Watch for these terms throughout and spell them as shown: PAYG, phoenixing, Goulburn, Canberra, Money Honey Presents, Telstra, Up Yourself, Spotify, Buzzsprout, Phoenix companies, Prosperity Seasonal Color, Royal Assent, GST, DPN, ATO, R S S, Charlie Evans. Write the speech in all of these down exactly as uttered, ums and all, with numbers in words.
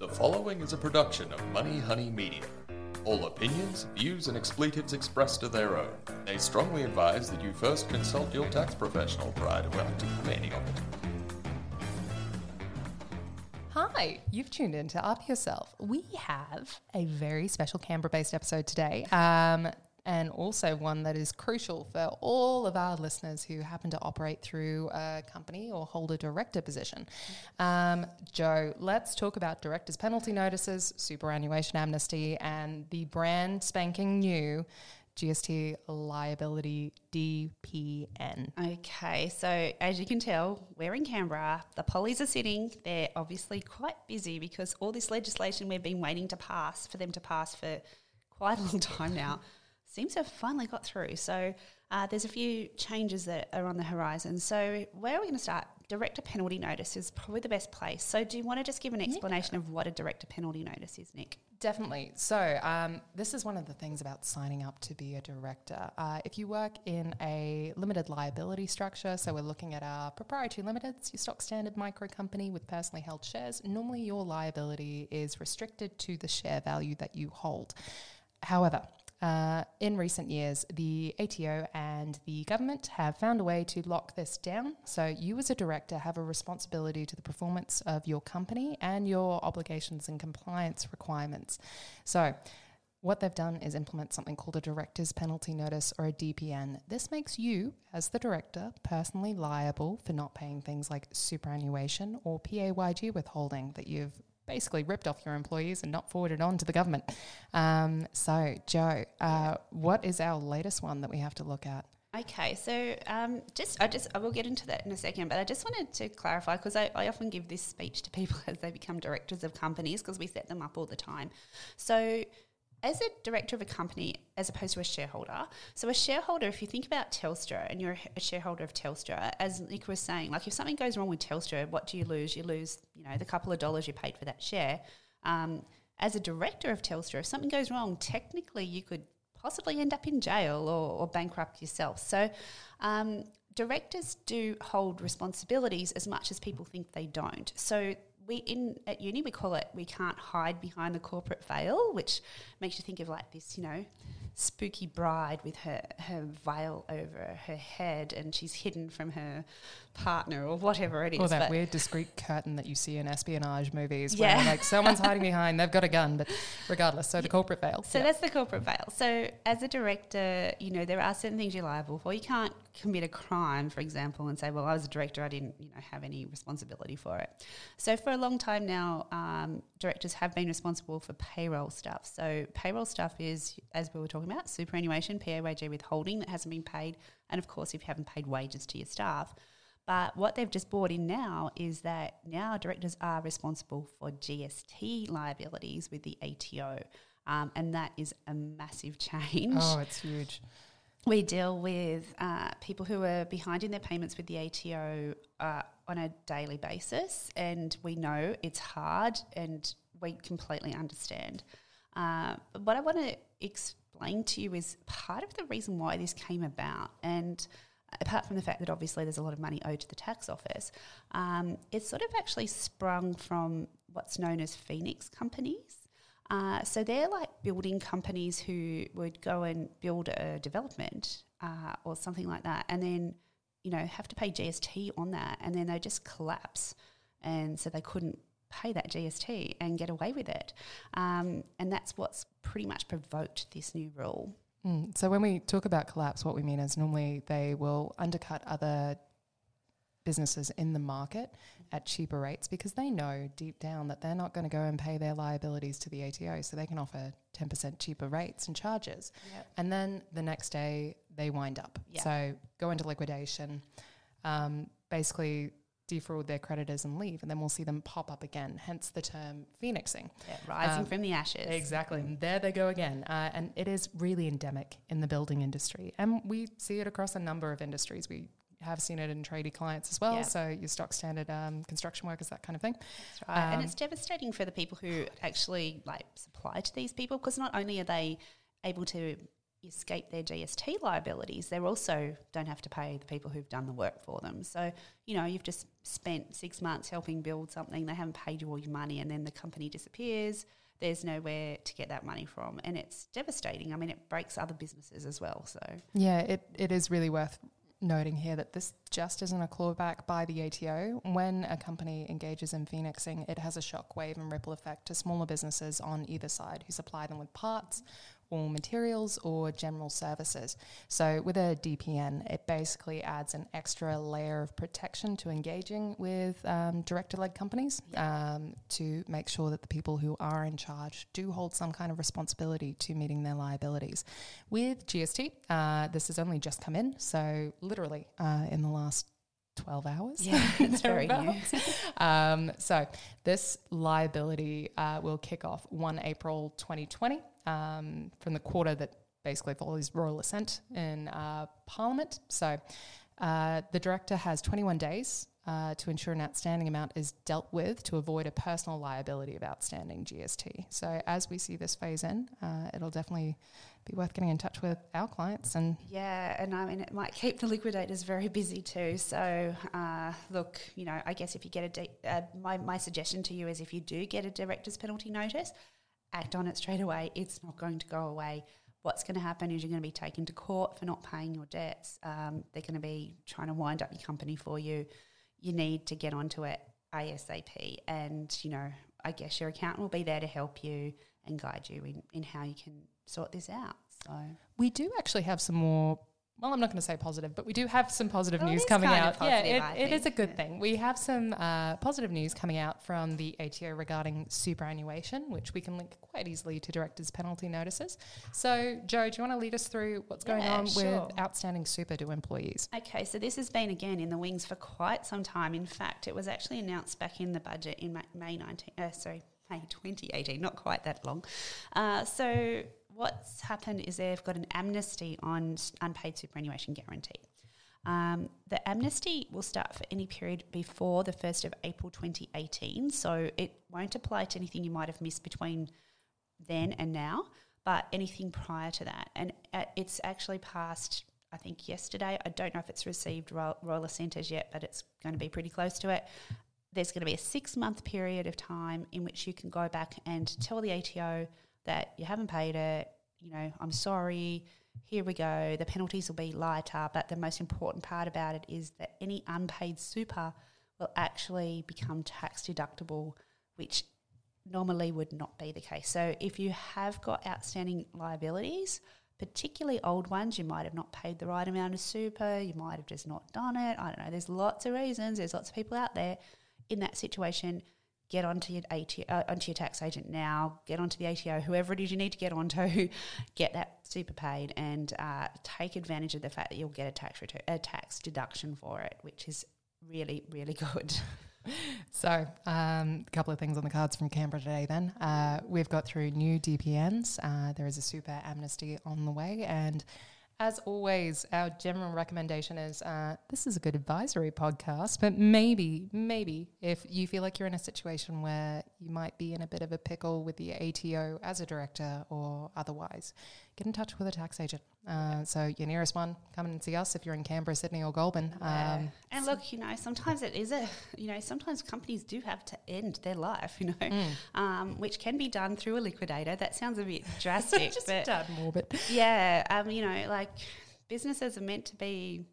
The following is a production of Money Honey Media. All opinions, views, and expletives expressed are their own. They strongly advise that you first consult your tax professional prior to acting on any of it. Hi, you've tuned in to Up Yourself. We have a very special Canberra-based episode today, um, and also one that is crucial for all of our listeners who happen to operate through a company or hold a director position. Um, Joe, let's talk about directors' penalty notices, superannuation amnesty, and the brand spanking new G S T liability D P N. Okay, so as you can tell, we're in Canberra. The pollies are sitting. They're obviously quite busy because all this legislation we've been waiting to pass, for them to pass for quite a long time now, seems to have finally got through. So uh, there's a few changes that are on the horizon. So where are we going to start? Director penalty notice is probably the best place. So do you want to just give an explanation yeah. of what a director penalty notice is, Nick? Definitely. So um, this is one of the things about signing up to be a director. Uh, if you work in a limited liability structure, so we're looking at our proprietary limiteds, your stock standard micro company with personally held shares, normally your liability is restricted to the share value that you hold. However, Uh, in recent years, the A T O and the government have found a way to lock this down. So you as a director have a responsibility to the performance of your company and your obligations and compliance requirements. So what they've done is implement something called a director's penalty notice, or a D P N. This makes you, as the director, personally liable for not paying things like superannuation or P A Y G withholding that you've basically ripped off your employees and not forwarded on to the government. Um, so, Joe, uh, what is our latest one that we have to look at? Okay, so um, just I just I will get into that in a second, but I just wanted to clarify, because I, I often give this speech to people as they become directors of companies, because we set them up all the time. So as a director of a company, as opposed to a shareholder, so a shareholder, if you think about Telstra and you're a shareholder of Telstra, as Nick was saying, like if something goes wrong with Telstra, what do you lose? You lose, you know, the couple of dollars you paid for that share. Um, as a director of Telstra, if something goes wrong, technically you could possibly end up in jail or, or bankrupt yourself. So um, directors do hold responsibilities as much as people think they don't. So We in at uni we call it we can't hide behind the corporate veil, which makes you think of like this, you know, spooky bride with her, her veil over her head and she's hidden from her partner or whatever it is. Or that but weird discreet curtain that you see in espionage movies yeah. where like someone's hiding behind, they've got a gun, but regardless, so the corporate veil. So yeah. that's the corporate veil. So as a director, you know, there are certain things you're liable for. You can't commit a crime, for example, and say, well, I was a director, I didn't, you know, have any responsibility for it. So for a long time now, um, directors have been responsible for payroll stuff. So payroll stuff is, as we were talking about, superannuation, P A Y G withholding that hasn't been paid, and of course if you haven't paid wages to your staff. But what they've just brought in now is that now directors are responsible for G S T liabilities with the A T O, um, and that is a massive change. Oh, it's huge. We deal with uh, people who are behind in their payments with the A T O uh, on a daily basis, and we know it's hard and we completely understand. Uh, what I want to explain to you is part of the reason why this came about, and apart from the fact that obviously there's a lot of money owed to the tax office, um, it's sort of actually sprung from what's known as Phoenix companies. Uh, so they're like building companies who would go and build a development uh, or something like that, and then, you know, have to pay G S T on that, and then they just collapse, and so they couldn't pay that G S T and get away with it. Um, and that's what's pretty much provoked this new rule. Mm. So when we talk about collapse, what we mean is normally they will undercut other businesses in the market at cheaper rates because they know deep down that they're not going to go and pay their liabilities to the A T O, so they can offer ten percent cheaper rates and charges. Yep. And then the next day they wind up. Yep. So go into liquidation, um, basically defraud their creditors and leave, and then we'll see them pop up again, hence the term phoenixing. Yeah, rising um, from the ashes. Exactly. And there they go again. Uh, and it is really endemic in the building industry, and we see it across a number of industries. We have seen it in tradie clients as well, yeah. so your stock standard um, construction workers, that kind of thing. That's right, um, and it's devastating for the people who actually like supply to these people, because not only are they able to escape their G S T liabilities, they're also don't have to pay the people who've done the work for them. So, you know, you've just spent six months helping build something, they haven't paid you all your money, and then the company disappears, there's nowhere to get that money from, and it's devastating. I mean, it breaks other businesses as well. So yeah, it, it is really worth noting here that this just isn't a clawback by the A T O. When a company engages in phoenixing, it has a shockwave and ripple effect to smaller businesses on either side who supply them with parts or materials or general services. So with a D P N, it basically adds an extra layer of protection to engaging with um, director-led companies um, to make sure that the people who are in charge do hold some kind of responsibility to meeting their liabilities. With G S T, uh, this has only just come in, so literally uh, in the last twelve hours. Yeah, it's very new. um, so this liability uh, will kick off the first of April twenty twenty. Um, from the quarter that basically follows Royal Assent in uh, Parliament. So uh, the director has twenty-one days uh, to ensure an outstanding amount is dealt with to avoid a personal liability of outstanding G S T. So as we see this phase in, uh, it'll definitely be worth getting in touch with our clients. And yeah, and I mean, it might keep the liquidators very busy too. So uh, look, you know, I guess if you get a, de- uh, my, my suggestion to you is if you do get a director's penalty notice, act on it straight away. It's not going to go away. What's going to happen is you're going to be taken to court for not paying your debts. Um, they're going to be trying to wind up your company for you. You need to get onto it ASAP. And, you know, I guess your accountant will be there to help you and guide you in, in how you can sort this out. So we do actually have some more, well, I'm not going to say positive, but we do have some positive well, news coming out. Positive, yeah, it, it is a good yeah. thing. We have some uh, positive news coming out from the A T O regarding superannuation, which we can link quite easily to directors' penalty notices. So, Joe, do you want to lead us through what's going yeah, on sure. with outstanding super to employees? Okay, so this has been, again, in the wings for quite some time. In fact, it was actually announced back in the budget in May nineteen, uh, sorry, May twenty eighteen, not quite that long. Uh, so... What's happened is they've got an amnesty on unpaid superannuation guarantee. Um, the amnesty will start for any period before the first of April twenty eighteen, so it won't apply to anything you might have missed between then and now, but anything prior to that. And it's actually passed, I think, yesterday. I don't know if it's received Royal Assent as yet, but it's going to be pretty close to it. There's going to be a six-month period of time in which you can go back and tell the A T O that you haven't paid it, you know, I'm sorry, here we go, the penalties will be lighter. But the most important part about it is that any unpaid super will actually become tax deductible, which normally would not be the case. So if you have got outstanding liabilities, particularly old ones, you might have not paid the right amount of super, you might have just not done it, I don't know, there's lots of reasons, there's lots of people out there in that situation. Get onto your A T O, uh, onto your tax agent now, get onto the A T O, whoever it is you need to get onto, get that super paid and uh, take advantage of the fact that you'll get a tax return, a tax deduction for it, which is really, really good. So um, a couple of things on the cards from Canberra today then. Uh, we've got through new D P Ns. Uh, there is a super amnesty on the way, and as always, our general recommendation is uh, this is a good advisory podcast, but maybe, maybe if you feel like you're in a situation where you might be in a bit of a pickle with the A T O as a director or otherwise, get in touch with a tax agent. Uh, so your nearest one, come and see us if you're in Canberra, Sydney or Goulburn. Yeah. Um, and look, you know, sometimes it is a, you know, sometimes companies do have to end their life, you know, mm. um, which can be done through a liquidator. That sounds a bit drastic. Just but done morbid. Yeah, um, you know, like businesses are meant to be,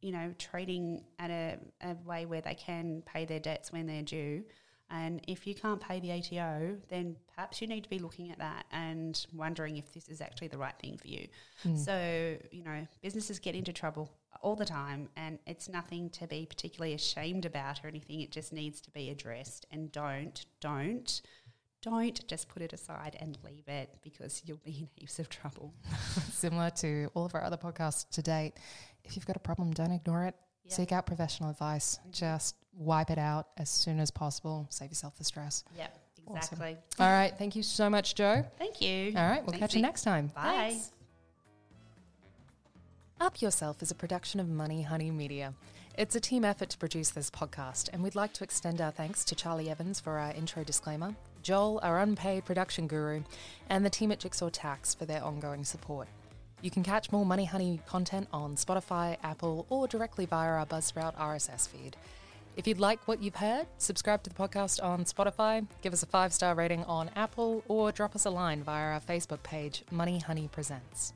you know, trading at a, a way where they can pay their debts when they're due. And if you can't pay the A T O, then perhaps you need to be looking at that and wondering if this is actually the right thing for you. Mm. So, you know, businesses get into trouble all the time, and it's nothing to be particularly ashamed about or anything. It just needs to be addressed, and don't, don't, don't just put it aside and leave it, because you'll be in heaps of trouble. Similar to all of our other podcasts to date, if you've got a problem, don't ignore it. Yep. Seek out professional advice. Mm-hmm. Just wipe it out as soon as possible. Save yourself the stress. Yep, exactly. Awesome. All right. Thank you so much, Joe. Thank you. All right. We'll Thanks catch you next time. Bye. Thanks. Up Yourself is a production of Money Honey Media. It's a team effort to produce this podcast, and we'd like to extend our thanks to Charlie Evans for our intro disclaimer, Joel, our unpaid production guru, and the team at Jigsaw Tax for their ongoing support. You can catch more Money Honey content on Spotify, Apple, or directly via our Buzzsprout R S S feed. If you'd like what you've heard, subscribe to the podcast on Spotify, give us a five-star rating on Apple, or drop us a line via our Facebook page, Money Honey Presents.